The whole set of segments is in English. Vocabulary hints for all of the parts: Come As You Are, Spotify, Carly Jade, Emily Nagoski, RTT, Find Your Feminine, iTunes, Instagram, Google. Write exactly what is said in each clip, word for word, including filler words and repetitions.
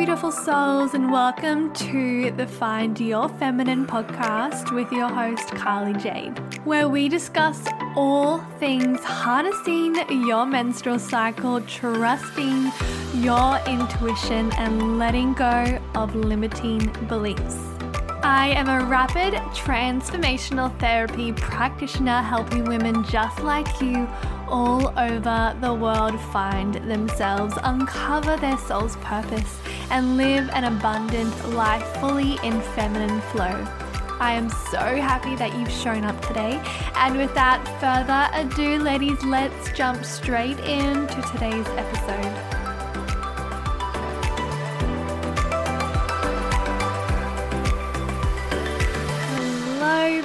beautiful souls, and welcome to the Find Your Feminine podcast with your host, Carly Jade, where we discuss all things harnessing your menstrual cycle, trusting your intuition, and letting go of limiting beliefs. I am a rapid transformational therapy practitioner helping women just like you all over the world find themselves, uncover their soul's purpose, and live an abundant life fully in feminine flow. I am so happy that you've shown up today. And without further ado, ladies, let's jump straight into today's episode.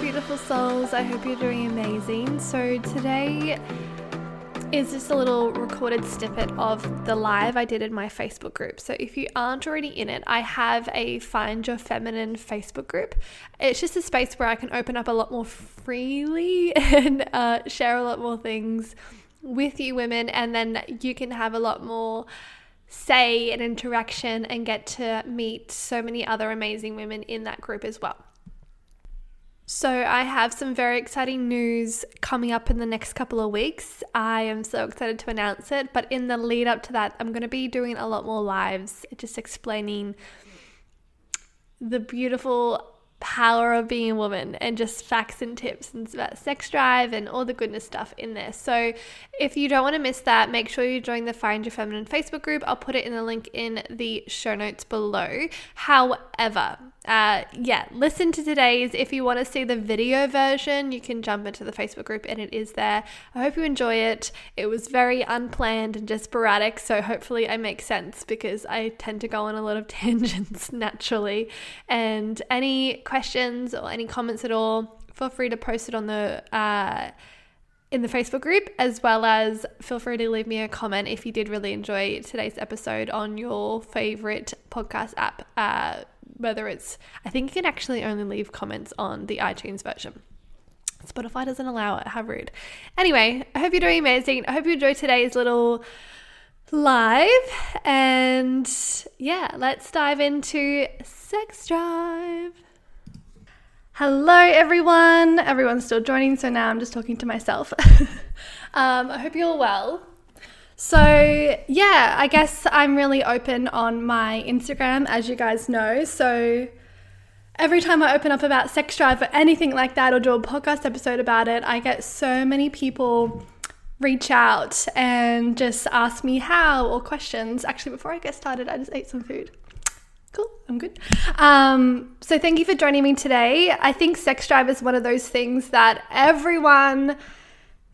Beautiful souls, I hope you're doing amazing. So today is just a little recorded snippet of the live I did in my Facebook group. So if you aren't already in it, I have a Find Your Feminine Facebook group. It's just a space where I can open up a lot more freely and uh, share a lot more things with you women, and then you can have a lot more say and interaction and get to meet so many other amazing women in that group as well. So I have some very exciting news coming up in the next couple of weeks. I am so excited to announce it, but in the lead up to that, I'm going to be doing a lot more lives, just explaining the beautiful power of being a woman and just facts and tips and about sex drive and all the goodness stuff in there. So if you don't want to miss that, make sure you join the Find Your Feminine Facebook group. I'll put it in the link in the show notes below. However, Uh, yeah, listen to today's. If you want to see the video version, you can jump into the Facebook group and it is there. I hope you enjoy it. It was very unplanned and just sporadic, so hopefully I make sense because I tend to go on a lot of tangents naturally. And any questions or any comments at all, feel free to post it on the uh, in the Facebook group, as well as feel free to leave me a comment if you did really enjoy today's episode on your favorite podcast app. Uh, whether it's, I think you can actually only leave comments on the iTunes version. Spotify doesn't allow it, how rude. Anyway, I hope you're doing amazing. I hope you enjoyed today's little live, and yeah, let's dive into sex drive. Hello everyone, everyone's still joining, so now I'm just talking to myself. um, I hope you're all well. So yeah, I guess I'm really open on my Instagram, as you guys know. So every time I open up about sex drive or anything like that, or do a podcast episode about it, I get so many people reach out and just ask me how or questions. Actually, before I get started, I just ate some food. Cool, I'm good. Um, so thank you for joining me today. I think sex drive is one of those things that everyone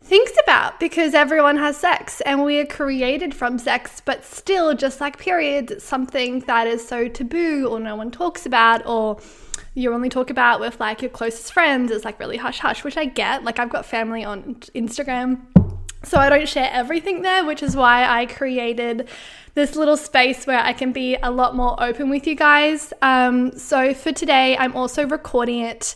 thinks about because everyone has sex and we are created from sex, but still, just like periods, it's something that is so taboo or no one talks about, or you only talk about with like your closest friends. It's like really hush hush, which I get. Like I've got family on Instagram, so I don't share everything there, which is why I created this little space where I can be a lot more open with you guys. Um, so for today, I'm also recording it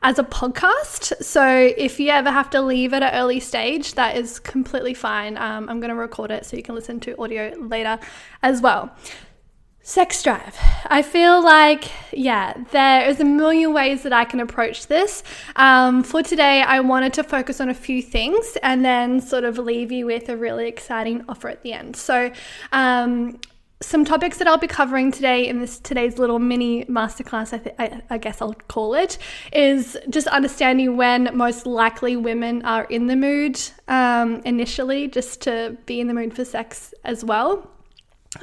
as a podcast. So if you ever have to leave at an early stage, that is completely fine. Um, I'm going to record it so you can listen to audio later as well. Sex drive. I feel like, yeah, there is a million ways that I can approach this. Um, for today, I wanted to focus on a few things and then sort of leave you with a really exciting offer at the end. So, um, some topics that I'll be covering today in this today's little mini masterclass, I, th- I, I guess I'll call it, is just understanding when most likely women are in the mood um, initially, just to be in the mood for sex as well,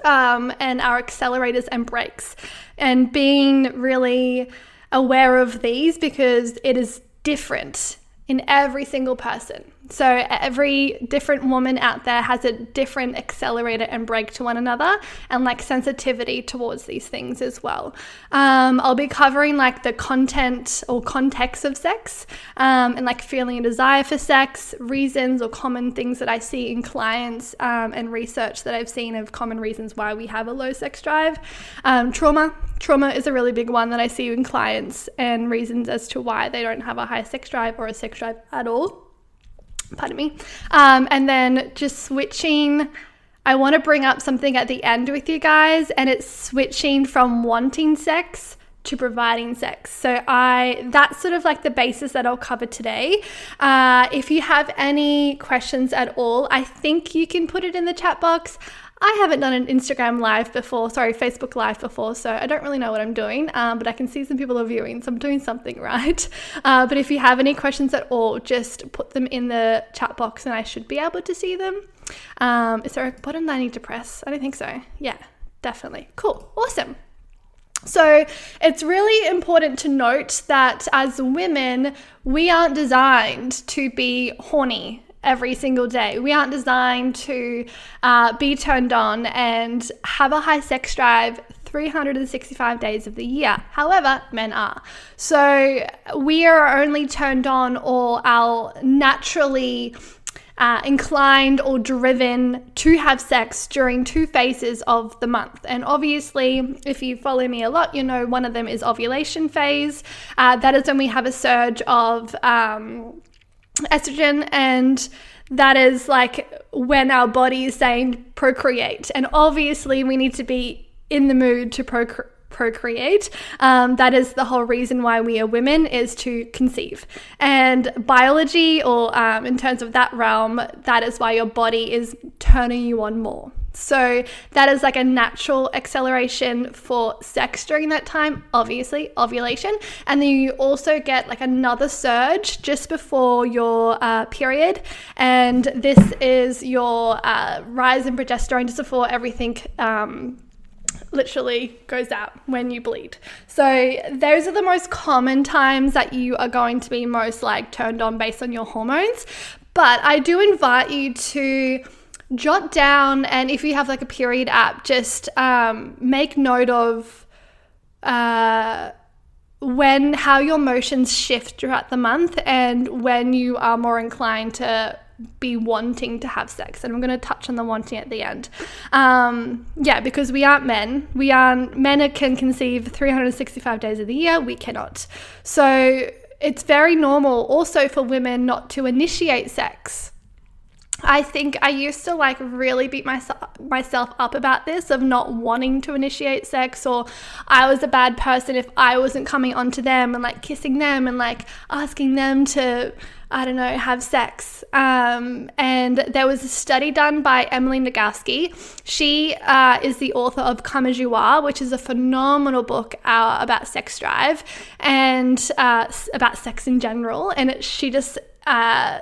um, and our accelerators and brakes, and being really aware of these because it is different in every single person. So every different woman out there has a different accelerator and brake to one another, and like sensitivity towards these things as well. Um, I'll be covering like the content or context of sex, um, and like feeling a desire for sex, reasons or common things that I see in clients, um, and research that I've seen of common reasons why we have a low sex drive. Um, trauma. Trauma is a really big one that I see in clients, and reasons as to why they don't have a high sex drive or a sex drive at all. Pardon me. Um, and then just switching I want to bring up something at the end with you guys, and it's switching from wanting sex to providing sex. So I that's sort of like the basis that I'll cover today. Uh, if you have any questions at all, I think you can put it in the chat box. I haven't done an Instagram live before, sorry, Facebook live before, so I don't really know what I'm doing, um, but I can see some people are viewing, so I'm doing something right. Uh, but if you have any questions at all, just put them in the chat box and I should be able to see them. Um, is there a button that I need to press? I don't think so. Yeah, definitely. Cool. Awesome. So it's really important to note that as women, we aren't designed to be horny every single day. We aren't designed to uh, be turned on and have a high sex drive three hundred sixty-five days of the year. However, men are. So we are only turned on or our naturally Uh, inclined or driven to have sex during two phases of the month. And obviously, if you follow me a lot, you know one of them is ovulation phase. Uh, that is when we have a surge of um, estrogen, and that is like when our body is saying procreate. And obviously, we need to be in the mood to procreate. procreate. Um, that is the whole reason why we are women, is to conceive. And biology, or um, in terms of that realm, that is why your body is turning you on more. So that is like a natural acceleration for sex during that time, obviously, ovulation. And then you also get like another surge just before your uh, period. And this is your uh, rise in progesterone just before everything um literally goes out when you bleed. So those are the most common times that you are going to be most like turned on based on your hormones. But I do invite you to jot down, and if you have like a period app, just um, make note of uh, when, how your emotions shift throughout the month and when you are more inclined to be wanting to have sex. And I'm going to touch on the wanting at the end. Um, yeah, because we aren't men. We aren't, men can conceive three hundred sixty-five days of the year. We cannot. So it's very normal also for women not to initiate sex. I think I used to like really beat my, myself up about this, of not wanting to initiate sex, or I was a bad person if I wasn't coming onto them and like kissing them and like asking them to, I don't know, have sex. Um, and there was a study done by Emily Nagoski. She uh, is the author of Come As You Are, which is a phenomenal book uh, about sex drive and uh, about sex in general. And it, she just... Uh,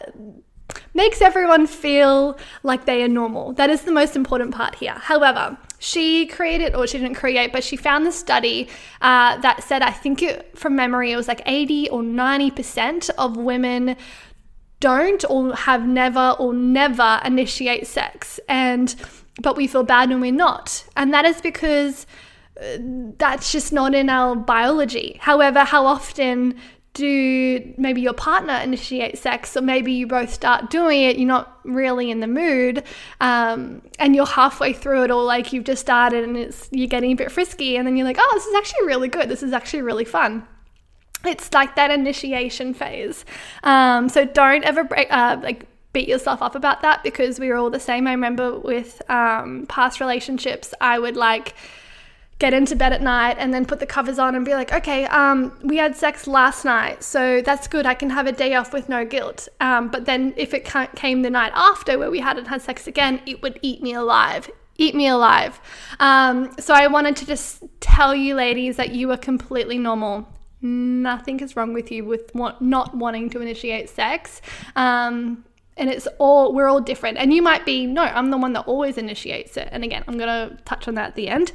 makes everyone feel like they are normal. That is the most important part here. However, she created, or she didn't create, but she found the study uh, that said, I think it, from memory, it was like eighty or ninety percent of women don't or have never or never initiate sex. And, but we feel bad when we're not. And that is because that's just not in our biology. However, how often do maybe your partner initiate sex, or maybe you both start doing it, you're not really in the mood, um, and you're halfway through it, or like you've just started and it's you're getting a bit frisky, and then you're like, oh, this is actually really good, this is actually really fun. It's like that initiation phase. Um, so don't ever break uh, like beat yourself up about that, because we were all the same. I remember with um, past relationships, I would like get into bed at night and then put the covers on and be like, okay, um, we had sex last night, so that's good. I can have a day off with no guilt. Um, but then if it came the night after where we hadn't had sex again, it would eat me alive, eat me alive. Um, so I wanted to just tell you ladies that you are completely normal. Nothing is wrong with you with want, not wanting to initiate sex. Um, And it's all, we're all different. And you might be, no, I'm the one that always initiates it. And again, I'm going to touch on that at the end.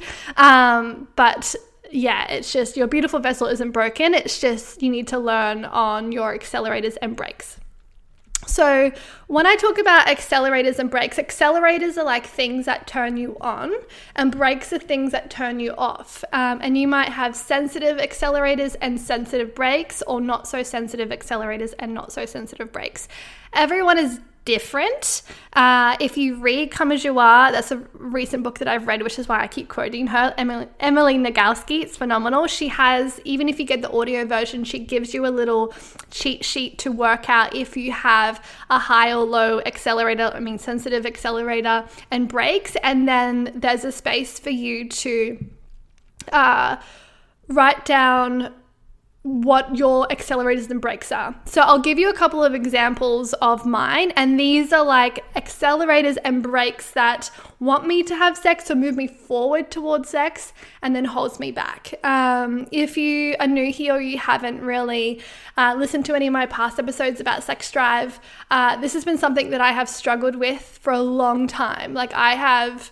Um, but yeah, it's just your beautiful vessel isn't broken. It's just you need to learn on your accelerators and brakes. So when I talk about accelerators and brakes, accelerators are like things that turn you on, and brakes are things that turn you off. Um, and you might have sensitive accelerators and sensitive brakes, or not so sensitive accelerators and not so sensitive brakes. Everyone is different. Uh, if you read Come As You Are, that's a recent book that I've read, which is why I keep quoting her, Emily, Emily Nagoski. It's phenomenal. She has, even if you get the audio version, she gives you a little cheat sheet to work out if you have a high or low accelerator, I mean sensitive accelerator and brakes. And then there's a space for you to uh, write down what your accelerators and brakes are. So I'll give you a couple of examples of mine, and these are like accelerators and brakes that want me to have sex or move me forward towards sex and then holds me back. Um, if you are new here or you haven't really uh, listened to any of my past episodes about sex drive, uh, this has been something that I have struggled with for a long time. Like I have...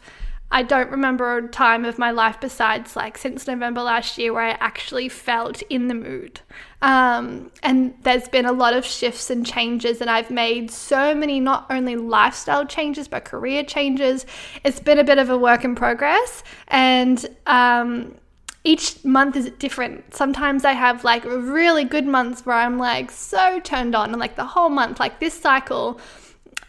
I don't remember a time of my life besides like since November last year where I actually felt in the mood. Um, and there's been a lot of shifts and changes, and I've made so many, not only lifestyle changes, but career changes. It's been a bit of a work in progress, and um, each month is different. Sometimes I have like really good months where I'm like so turned on, and like the whole month, like this cycle,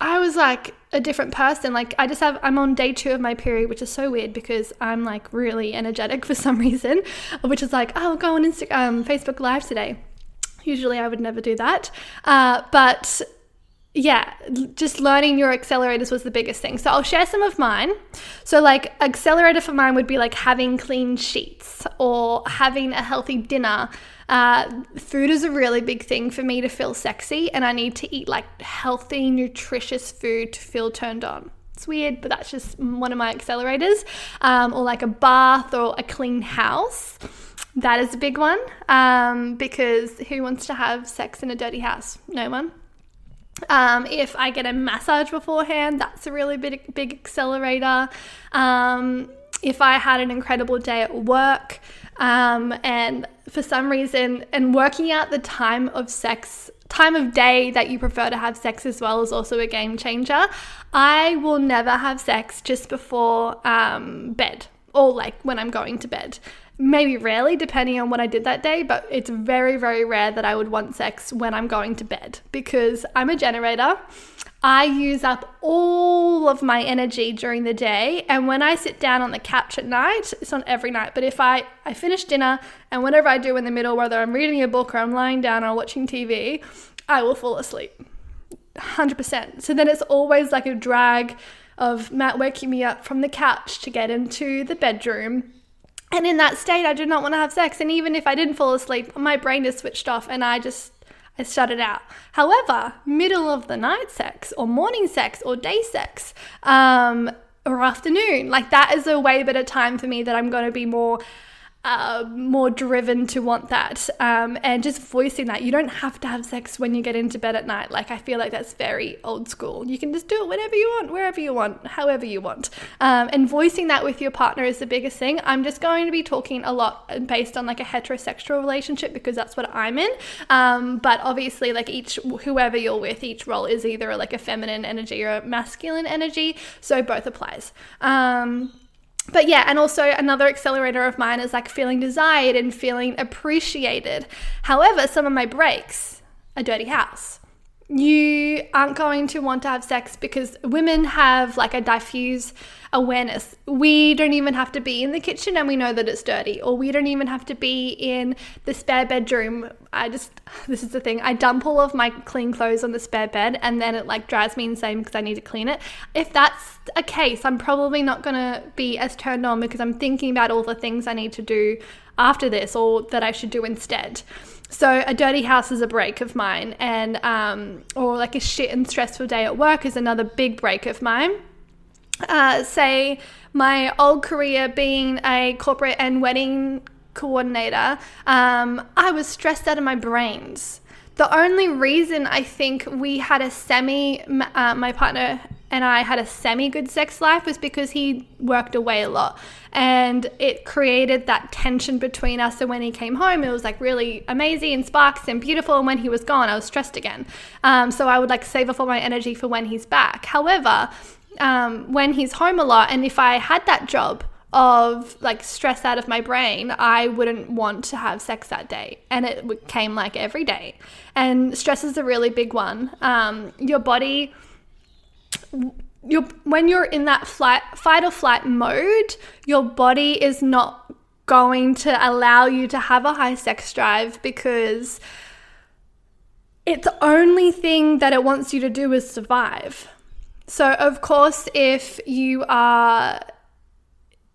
I was like a different person. Like I just have, I'm on day two of my period, which is so weird because I'm like really energetic for some reason, which is like, I'll go on Instagram, um, Facebook Live today. Usually I would never do that. Uh, but yeah, just learning your accelerators was the biggest thing. So I'll share some of mine. So like accelerator for mine would be like having clean sheets or having a healthy dinner. Uh, food is a really big thing for me to feel sexy, and I need to eat like healthy, nutritious food to feel turned on. It's weird, but that's just one of my accelerators. Um, or like a bath or a clean house. That is a big one, um, because who wants to have sex in a dirty house? No one. Um, if I get a massage beforehand, that's a really big, big accelerator. Um, if I had an incredible day at work, um, and for some reason, and working out the time of sex, time of day that you prefer to have sex as well is also a game changer. I will never have sex just before, um, bed, or like when I'm going to bed. Maybe rarely, depending on what I did that day, but it's very, very rare that I would want sex when I'm going to bed because I'm a generator. I use up all of my energy during the day, and when I sit down on the couch at night, it's not every night, but if I, I finish dinner and whatever I do in the middle, whether I'm reading a book or I'm lying down or watching T V, I will fall asleep, one hundred percent. So then it's always like a drag of Matt waking me up from the couch to get into the bedroom. And in that state, I do not want to have sex. And even if I didn't fall asleep, my brain is switched off and I just, I shut it out. However, middle of the night sex or morning sex or day sex um, or afternoon, like that is a way better time for me that I'm going to be more, uh, more driven to want that. Um, and just voicing that. You don't have to have sex when you get into bed at night. Like I feel like that's very old school. You can just do it whenever you want, wherever you want, however you want. Um, and voicing that with your partner is the biggest thing. I'm just going to be talking a lot based on like a heterosexual relationship because that's what I'm in. Um, but obviously like each, whoever you're with, each role is either like a feminine energy or a masculine energy. So both applies. Um, But yeah, and also another accelerator of mine is like feeling desired and feeling appreciated. However, some of my breaks, a dirty house. You aren't going to want to have sex because women have like a diffuse awareness. We don't even have to be in the kitchen and we know that it's dirty, or we don't even have to be in the spare bedroom. I just, this is the thing. I dump all of my clean clothes on the spare bed and then it like drives me insane because I need to clean it. If that's a case, I'm probably not going to be as turned on because I'm thinking about all the things I need to do after this or that I should do instead. So a dirty house is a break of mine, and um, or like a shit and stressful day at work is another big break of mine. Uh, say my old career being a corporate and wedding coordinator, um, I was stressed out of my brains. The only reason I think we had a semi, uh, my partner and I had a semi-good sex life was because he worked away a lot, and it created that tension between us. So when he came home, it was like really amazing and sparks and beautiful, and when he was gone, I was stressed again. Um, so I would like save up all my energy for when he's back. However, um, when he's home a lot, and if I had that job of like stress out of my brain, I wouldn't want to have sex that day. And it came like every day. And stress is a really big one. Um, your body... you're, when you're in that flight, fight or flight mode, your body is not going to allow you to have a high sex drive, because it's the only thing that it wants you to do is survive. So of course, if you are,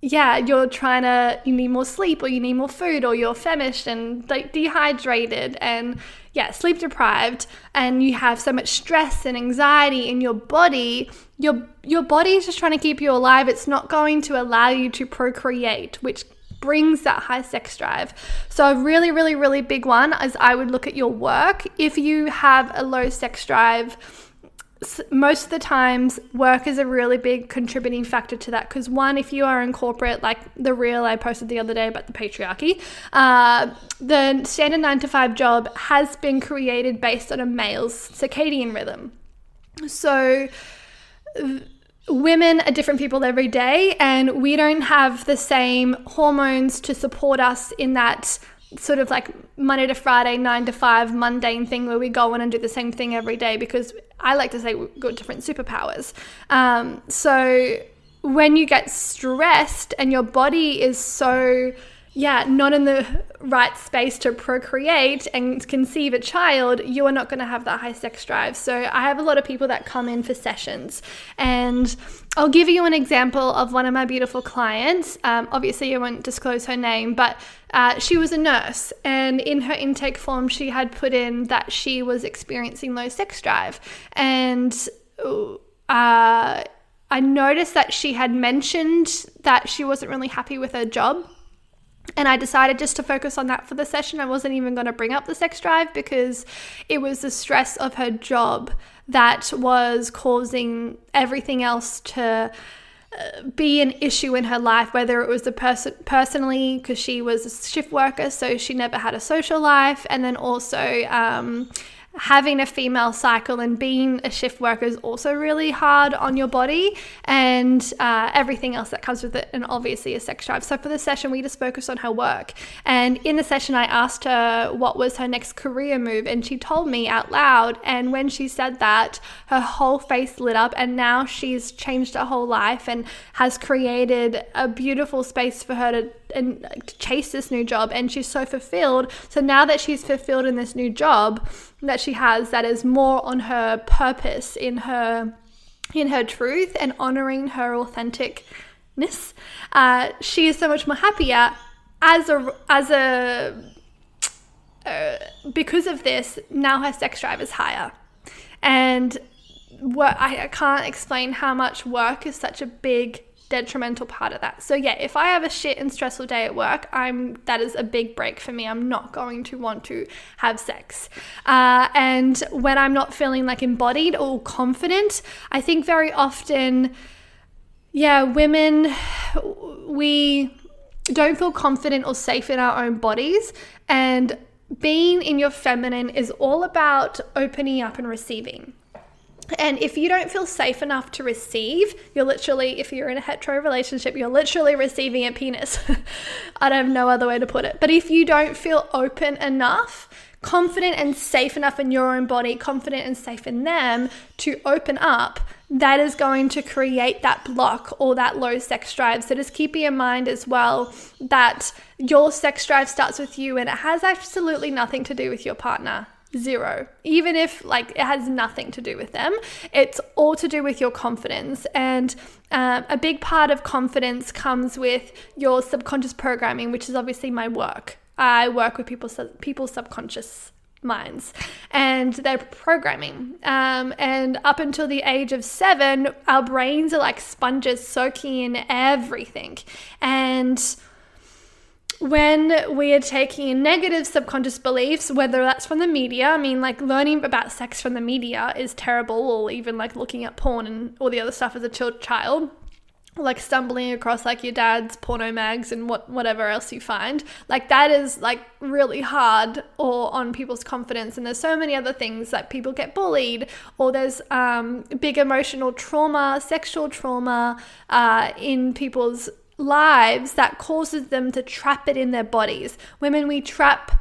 yeah, you're trying to, you need more sleep, or you need more food, or you're famished and like dehydrated and yeah, sleep deprived, and you have so much stress and anxiety in your body, your, your body is just trying to keep you alive. It's not going to allow you to procreate, which brings that high sex drive. So a really, really, really big one is I would look at your work. If you have a low sex drive, most of the times work is a really big contributing factor to that, because one, if you are in corporate, like the reel I posted the other day about the patriarchy, uh, the standard nine to five job has been created based on a male's circadian rhythm. So th- women are different people every day, and we don't have the same hormones to support us in that sort of like Monday to Friday, nine to five mundane thing where we go in and do the same thing every day, because I like to say we've got different superpowers. Um, so when you get stressed and your body is so, yeah, not in the right space to procreate and conceive a child, you are not going to have that high sex drive. So I have a lot of people that come in for sessions, and I'll give you an example of one of my beautiful clients. Um, obviously I won't disclose her name, but uh, she was a nurse, and in her intake form, she had put in that she was experiencing low sex drive. And uh, I noticed that she had mentioned that she wasn't really happy with her job. And I decided just to focus on that for the session. I wasn't even going to bring up the sex drive, because it was the stress of her job that was causing everything else to be an issue in her life, whether it was the person personally, because she was a shift worker, so she never had a social life. And then also um, having a female cycle and being a shift worker is also really hard on your body, and uh, everything else that comes with it, and obviously a sex drive. So for the session, we just focused on her work. And in the session, I asked her what was her next career move, and she told me out loud. And when she said that, her whole face lit up, and now she's changed her whole life and has created a beautiful space for her to and to chase this new job, and she's so fulfilled. So now that she's fulfilled in this new job that she has, that is more on her purpose, in her in her truth, and honoring her authenticness, uh, she is so much more happier as a as a uh, because of this. Now her sex drive is higher, and what I, I can't explain how much work is such a big detrimental part of that. So yeah, if I have a shit and stressful day at work, I'm that is a big break for me. I'm not going to want to have sex. Uh, and when I'm not feeling like embodied or confident, I think very often, yeah, women, we don't feel confident or safe in our own bodies. And being in your feminine is all about opening up and receiving. And if you don't feel safe enough to receive, you're literally, if you're in a hetero relationship, you're literally receiving a penis. I don't have no other way to put it. But if you don't feel open enough, confident and safe enough in your own body, confident and safe in them to open up, that is going to create that block or that low sex drive. So just keep in mind as well that your sex drive starts with you, and it has absolutely nothing to do with your partner. Zero. Even if like it has nothing to do with them, it's all to do with your confidence. And um, a big part of confidence comes with your subconscious programming, which is obviously my work. I work with people's people's subconscious minds and their programming. Um, and up until the age of seven, our brains are like sponges soaking in everything. And when we are taking in negative subconscious beliefs, whether that's from the media, I mean, like learning about sex from the media is terrible, or even like looking at porn and all the other stuff as a child, like stumbling across like your dad's porno mags and what whatever else you find, like that is like really hard or on people's confidence. And there's so many other things, like people get bullied, or there's um, big emotional trauma, sexual trauma uh, in people's lives that causes them to trap it in their bodies. Women, we trap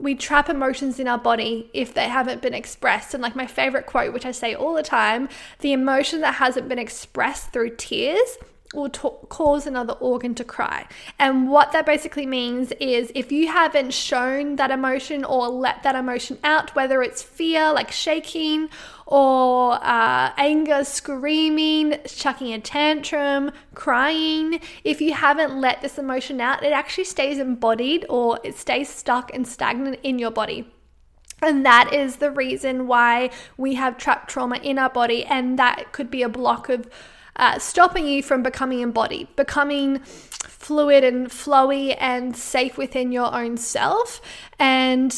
we trap emotions in our body if they haven't been expressed. And like my favorite quote, which I say all the time, the emotion that hasn't been expressed through tears will t- cause another organ to cry. And what that basically means is if you haven't shown that emotion or let that emotion out, whether it's fear, like shaking, or uh, anger, screaming, chucking a tantrum, crying, if you haven't let this emotion out, it actually stays embodied, or it stays stuck and stagnant in your body. And that is the reason why we have trapped trauma in our body, and that could be a block of Uh, stopping you from becoming embodied, becoming fluid and flowy and safe within your own self. And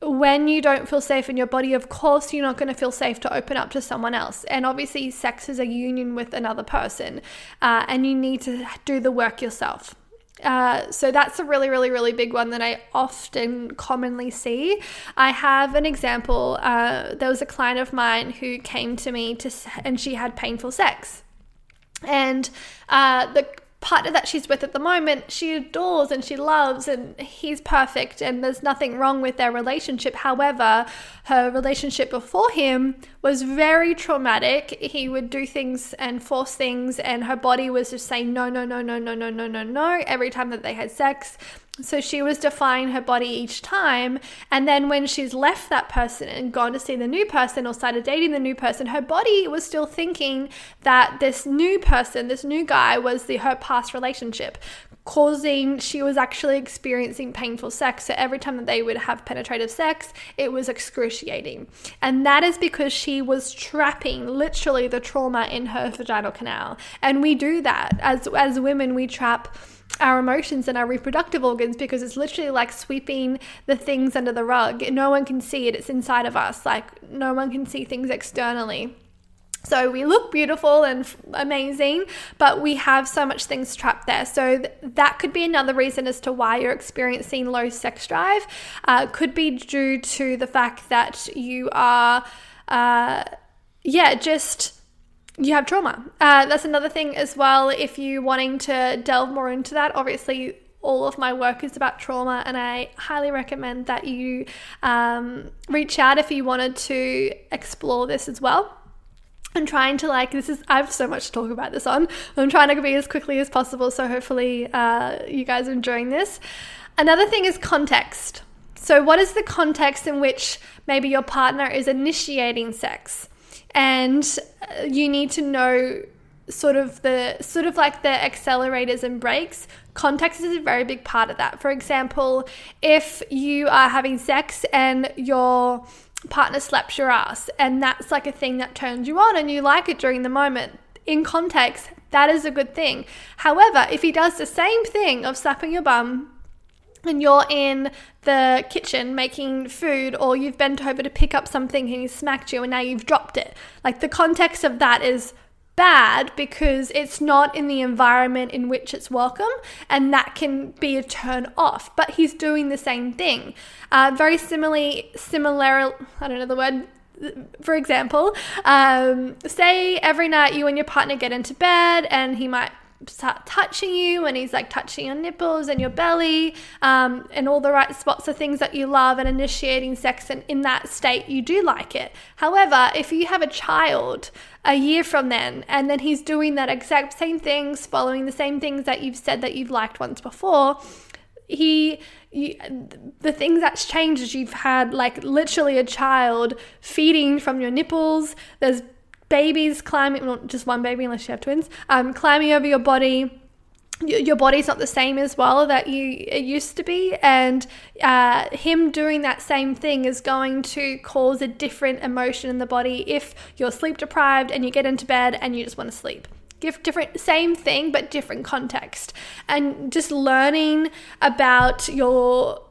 when you don't feel safe in your body, of course, you're not going to feel safe to open up to someone else. And obviously, sex is a union with another person, uh, and you need to do the work yourself. Uh, so that's a really, really, really big one that I often commonly see. I have an example. Uh, there was a client of mine who came to me to, and she had painful sex. And uh, the partner that she's with at the moment, she adores and she loves, and he's perfect, and there's nothing wrong with their relationship. However, her relationship before him was very traumatic. He would do things and force things, and her body was just saying no, no, no, no, no, no, no, no, no every time that they had sex. So she was defying her body each time. And then when she's left that person and gone to see the new person or started dating the new person, her body was still thinking that this new person, this new guy, was the her past relationship, causing she was actually experiencing painful sex. So every time that they would have penetrative sex, it was excruciating. And that is because she was trapping literally the trauma in her vaginal canal. And we do that as as women. We trap our emotions and our reproductive organs because it's literally like sweeping the things under the rug. No one can see it. It's inside of us. Like, no one can see things externally. So we look beautiful and f- amazing, but we have so much things trapped there. So th- that could be another reason as to why you're experiencing low sex drive. Uh, could be due to the fact that you are, uh, yeah, just... you have trauma. Uh, that's another thing as well. If you're wanting to delve more into that, obviously all of my work is about trauma, and I highly recommend that you um, reach out if you wanted to explore this as well. I'm trying to like, this is, I have so much to talk about this on. I'm trying to be as quickly as possible. So hopefully uh, you guys are enjoying this. Another thing is context. So what is the context in which maybe your partner is initiating sex? And you need to know sort of the sort of like the accelerators and brakes. Context is a very big part of that. For example, if you are having sex and your partner slaps your ass, and that's like a thing that turns you on and you like it during the moment, in context, that is a good thing. However, if he does the same thing of slapping your bum, and you're in the kitchen making food, or you've bent over to pick up something and he smacked you and now you've dropped it. Like, the context of that is bad because it's not in the environment in which it's welcome, and that can be a turn off. But he's doing the same thing. Uh, very similarly, similar, I don't know the word. For example, um, say every night you and your partner get into bed and he might start touching you, and he's like touching your nipples and your belly um, and all the right spots of things that you love, and initiating sex, and in that state you do like it. However, if you have a child a year from then, and then he's doing that exact same things, following the same things that you've said that you've liked once before, he you, the thing that's changed is you've had like literally a child feeding from your nipples. There's babies climbing, not just one baby unless you have twins, um, climbing over your body. Your body's not the same as well that you it used to be, and uh, him doing that same thing is going to cause a different emotion in the body if you're sleep deprived and you get into bed and you just want to sleep. Give different, same thing, but different context. And just learning about your,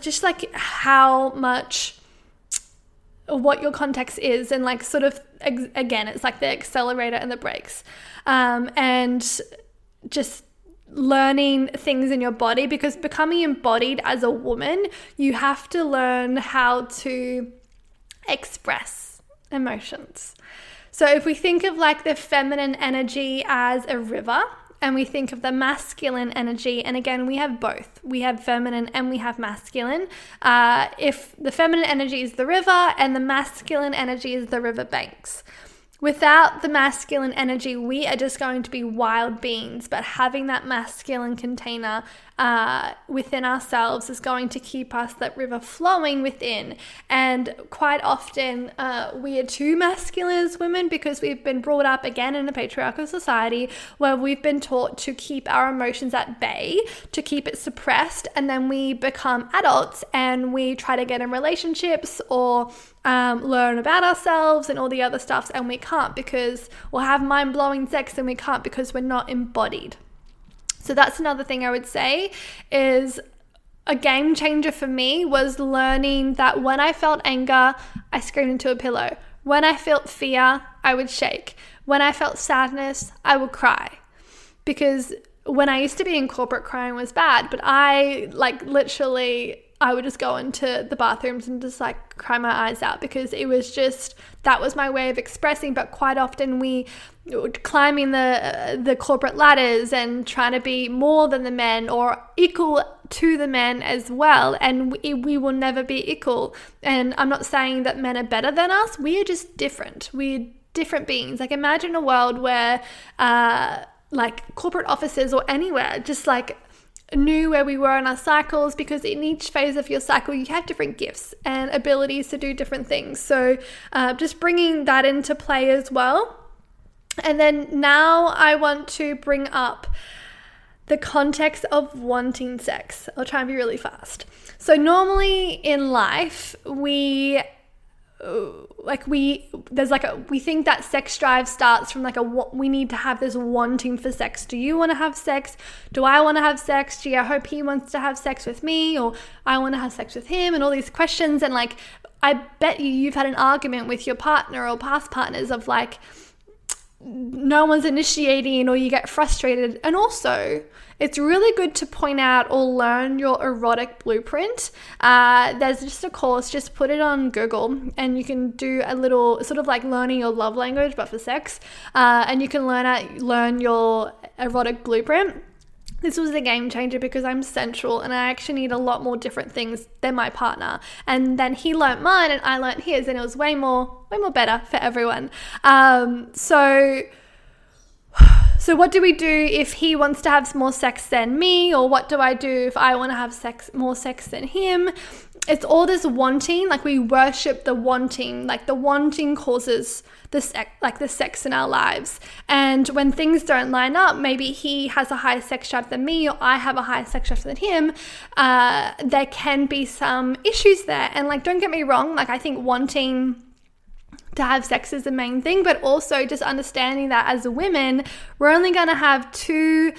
just like how much, what your context is, and like sort of, again, it's like the accelerator and the brakes, um, and just learning things in your body, because becoming embodied as a woman, you have to learn how to express emotions. So if we think of like the feminine energy as a river, and we think of the masculine energy. And again, we have both. We have feminine and we have masculine. Uh, if the feminine energy is the river and the masculine energy is the river banks. Without the masculine energy, we are just going to be wild beings, but having that masculine container uh, within ourselves is going to keep us that river flowing within. And quite often uh, we are too masculine as women because we've been brought up again in a patriarchal society where we've been taught to keep our emotions at bay, to keep it suppressed, and then we become adults and we try to get in relationships or Um, learn about ourselves and all the other stuffs, and we can't because we'll have mind-blowing sex and we can't because we're not embodied. So that's another thing I would say is a game changer for me was learning that when I felt anger, I screamed into a pillow. When I felt fear, I would shake. When I felt sadness, I would cry. Because when I used to be in corporate, crying was bad, but I like literally... I would just go into the bathrooms and just like cry my eyes out because it was just, that was my way of expressing. But quite often we climbing the uh, the corporate ladders and trying to be more than the men or equal to the men as well. And we, we will never be equal. And I'm not saying that men are better than us. We are just different. We're different beings. Like imagine a world where uh, like corporate offices or anywhere just like knew where we were in our cycles, because in each phase of your cycle you have different gifts and abilities to do different things. So uh, just bringing that into play as well. And then now I want to bring up the context of wanting sex. I'll try and be really fast. So normally in life we like we there's like a we think that sex drive starts from like a we need to have this wanting for sex. Do you want to have sex? Do I want to have sex? Gee, I hope he wants to have sex with me, or I want to have sex with him, and all these questions. And like I bet you you've had an argument with your partner or past partners of like no one's initiating, or you get frustrated. And also it's really good to point out or learn your erotic blueprint. Uh, there's just a course, just put it on Google and you can do a little sort of like learning your love language, but for sex. Uh, and you can learn out, learn your erotic blueprint. This was a game changer because I'm sensual and I actually need a lot more different things than my partner. And then he learnt mine and I learnt his, and it was way more, way more better for everyone. Um, so... So what do we do if he wants to have more sex than me? Or what do I do if I want to have sex more sex than him? It's all this wanting, like we worship the wanting, like the wanting causes the sex, like the sex in our lives. And when things don't line up, maybe he has a higher sex drive than me, or I have a higher sex drive than him. Uh, there can be some issues there. And like, don't get me wrong, like I think wanting to have sex is the main thing, but also just understanding that as women, we're only going to have two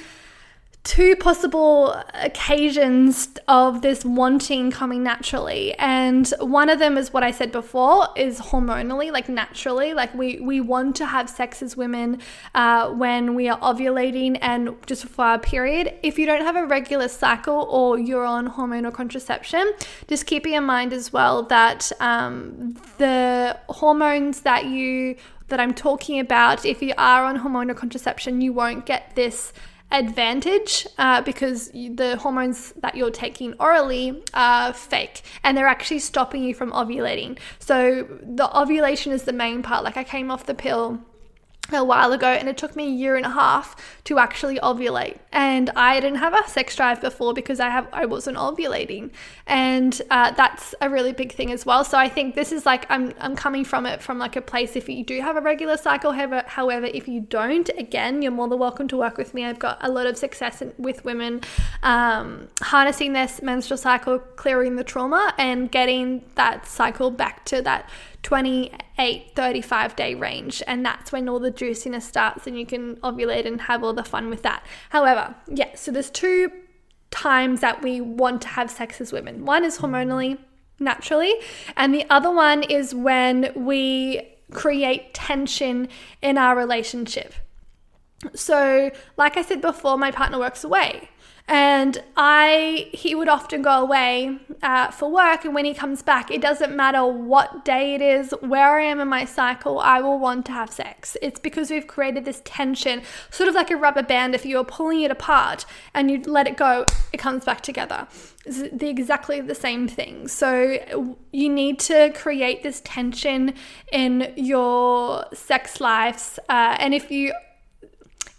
two possible occasions of this wanting coming naturally. And one of them is what I said before, is hormonally, like naturally, like we we want to have sex as women uh, when we are ovulating and just for our period. If you don't have a regular cycle or you're on hormonal contraception, just keeping in mind as well that um, the hormones that you that I'm talking about, if you are on hormonal contraception, you won't get this advantage uh, because the hormones that you're taking orally are fake and they're actually stopping you from ovulating. So the ovulation is the main part. Like I came off the pill a while ago and it took me a year and a half to actually ovulate, and I didn't have a sex drive before because I have I wasn't ovulating, and uh, that's a really big thing as well. So I think this is like I'm I'm coming from it from like a place, if you do have a regular cycle, however, however if you don't, again, you're more than welcome to work with me. I've got a lot of success in, with women um, harnessing their menstrual cycle, clearing the trauma and getting that cycle back to that twenty-eight, thirty-five day range, and that's when all the juiciness starts and you can ovulate and have all the fun with that. However, yeah, so there's two times that we want to have sex as women. One is hormonally, naturally, and the other one is when we create tension in our relationship. So like I said before, my partner works away, and I he would often go away uh, for work, and when he comes back, it doesn't matter what day it is, where I am in my cycle, I will want to have sex. It's because we've created this tension, sort of like a rubber band. If you're pulling it apart and you let it go, it comes back together. It's the, exactly the same thing. So you need to create this tension in your sex lives, uh, and if you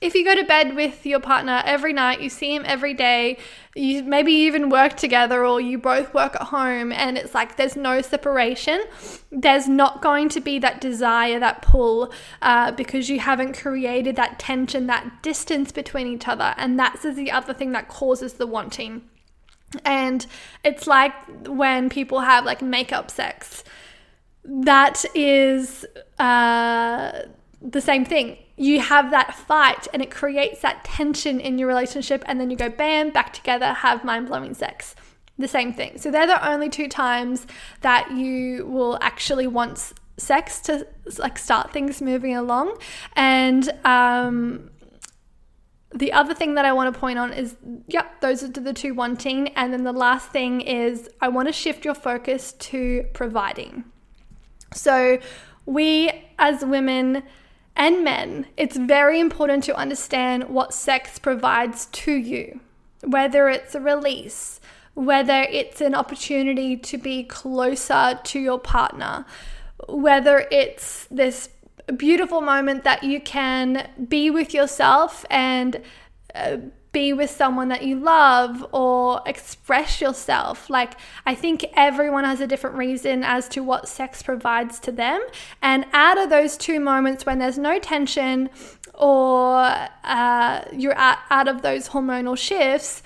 If you go to bed with your partner every night, you see him every day, you maybe even work together, or you both work at home, and it's like there's no separation, there's not going to be that desire, that pull, uh, because you haven't created that tension, that distance between each other. And that's the other thing that causes the wanting. And it's like when people have like makeup sex, that is uh, the same thing. You have that fight, and it creates that tension in your relationship, and then you go bam, back together, have mind-blowing sex. The same thing. So they're the only two times that you will actually want sex to like start things moving along. And um, the other thing that I want to point on is, yep, those are the two wanting. And then the last thing is, I want to shift your focus to providing. So we as women and men, it's very important to understand what sex provides to you, whether it's a release, whether it's an opportunity to be closer to your partner, whether it's this beautiful moment that you can be with yourself and uh, be with someone that you love, or express yourself. Like, I think everyone has a different reason as to what sex provides to them. And out of those two moments when there's no tension, or uh, you're out, out of those hormonal shifts,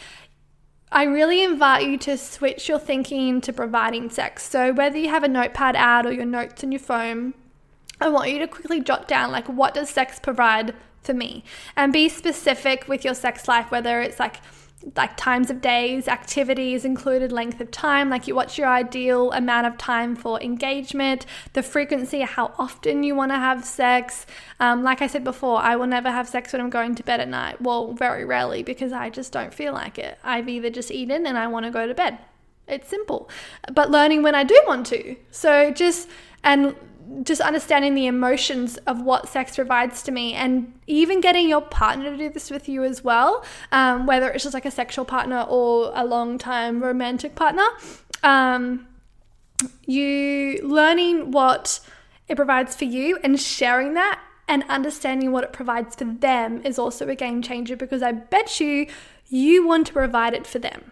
I really invite you to switch your thinking to providing sex. So whether you have a notepad out or your notes on your phone, I want you to quickly jot down, like, what does sex provide for me? And be specific with your sex life, whether it's like like times of days, activities included, length of time, like you what's your ideal amount of time for engagement, the frequency, how often you want to have sex. Um, like I said before, I will never have sex when I'm going to bed at night. Well, very rarely, because I just don't feel like it. I've either just eaten and I want to go to bed. It's simple. But learning when I do want to. So just and just understanding the emotions of what sex provides to me, and even getting your partner to do this with you as well, um, whether it's just like a sexual partner or a long time romantic partner, um, you learning what it provides for you and sharing that, and understanding what it provides for them is also a game changer, because I bet you you want to provide it for them.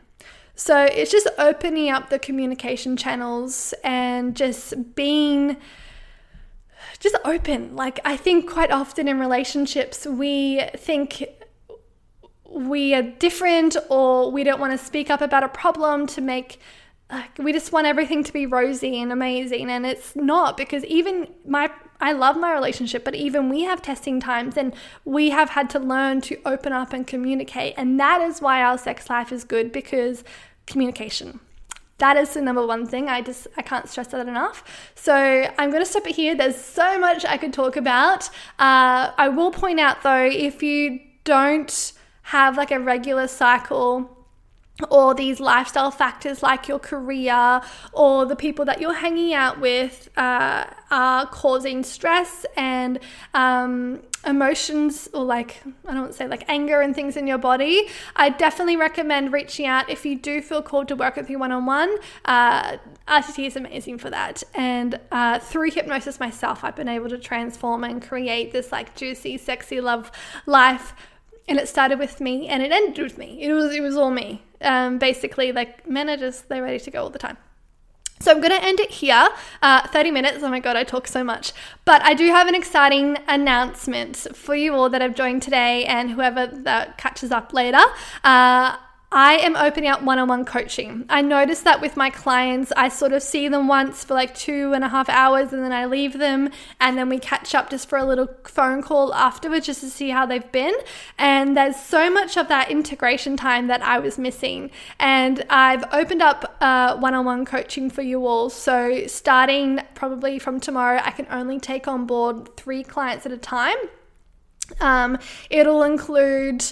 So it's just opening up the communication channels and just being just open. Like, I think quite often in relationships, we think we are different, or we don't want to speak up about a problem to make, like, we just want everything to be rosy and amazing. And it's not, because even my, I love my relationship, but even we have testing times, and we have had to learn to open up and communicate. And that is why our sex life is good, because communication. That is the number one thing. I just, I can't stress that enough. So I'm going to stop it here. There's so much I could talk about. Uh, I will point out though, if you don't have like a regular cycle, or these lifestyle factors like your career or the people that you're hanging out with uh, are causing stress and um, emotions, or like, I don't want to say like anger and things in your body, I definitely recommend reaching out if you do feel called to work with me one-on-one. Uh, R T T is amazing for that. And uh, through hypnosis myself, I've been able to transform and create this like juicy, sexy love life. And it started with me, and it ended with me. It was it was all me. Um, basically, like, men are just, they're ready to go all the time. So I'm going to end it here. Uh, thirty minutes. Oh my God, I talk so much. But I do have an exciting announcement for you all that have joined today, and whoever that catches up later. Uh, I am opening up one-on-one coaching. I noticed that with my clients, I sort of see them once for like two and a half hours and then I leave them, and then we catch up just for a little phone call afterwards just to see how they've been. And there's so much of that integration time that I was missing. And I've opened up uh, one-on-one coaching for you all. So starting probably from tomorrow, I can only take on board three clients at a time. Um, it'll include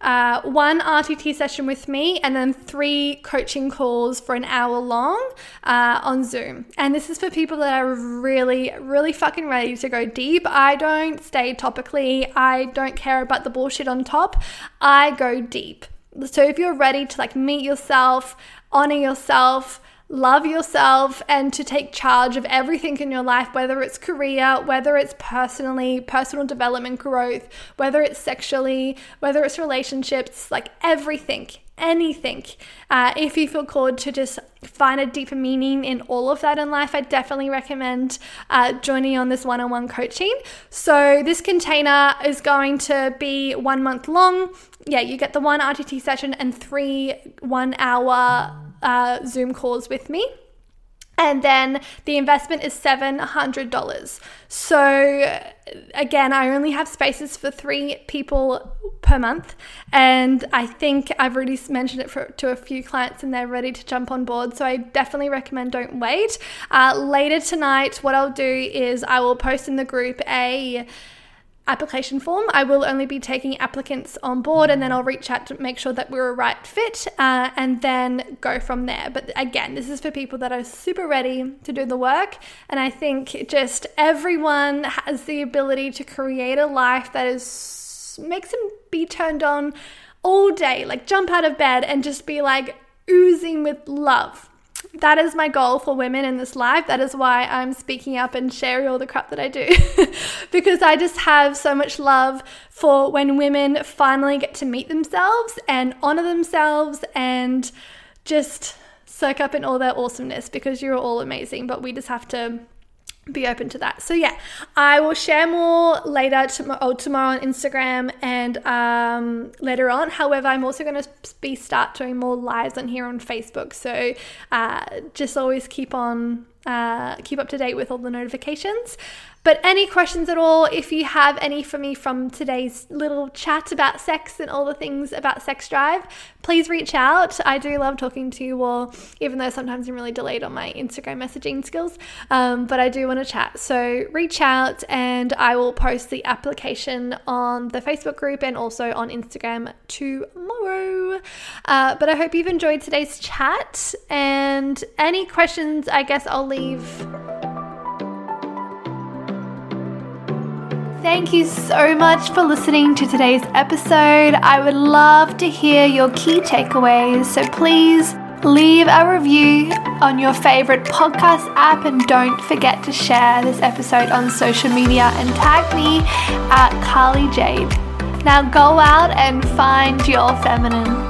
uh, one R T T session with me and then three coaching calls for an hour long uh, on Zoom. And this is for people that are really, really fucking ready to go deep. I don't stay topically. I don't care about the bullshit on top. I go deep. So if you're ready to like meet yourself, honor yourself, love yourself, and to take charge of everything in your life, whether it's career, whether it's personally, personal development growth, whether it's sexually, whether it's relationships, like everything, anything. Uh, if you feel called to just find a deeper meaning in all of that in life, I definitely recommend uh, joining on this one-on-one coaching. So this container is going to be one month long. Yeah, you get the one R T T session and three one-hour Uh, Zoom calls with me. And then the investment is seven hundred dollars. So again, I only have spaces for three people per month. And I think I've already mentioned it for, to a few clients and they're ready to jump on board. So I definitely recommend don't wait. Uh, later tonight, what I'll do is I will post in the group a application form. I will only be taking applicants on board, and then I'll reach out to make sure that we're a right fit uh, and then go from there. But again, this is for people that are super ready to do the work. And I think just everyone has the ability to create a life that is makes them be turned on all day, like jump out of bed and just be like oozing with love. That is my goal for women in this life. That is why I'm speaking up and sharing all the crap that I do because I just have so much love for when women finally get to meet themselves and honor themselves and just soak up in all their awesomeness, because you're all amazing, but we just have to be open to that. So yeah, I will share more later tom- oh, tomorrow on Instagram and um, later on. However, I'm also going to be start doing more lives on here on Facebook. So uh, just always keep on, uh, keep up to date with all the notifications. But any questions at all, if you have any for me from today's little chat about sex and all the things about sex drive, please reach out. I do love talking to you all, even though sometimes I'm really delayed on my Instagram messaging skills, um, but I do want to chat. So reach out and I will post the application on the Facebook group and also on Instagram tomorrow. Uh, but I hope you've enjoyed today's chat, and any questions, I guess I'll leave. Thank you so much for listening to today's episode. I would love to hear your key takeaways, so please leave a review on your favorite podcast app, and don't forget to share this episode on social media and tag me at Carly Jade. Now go out and find your feminine.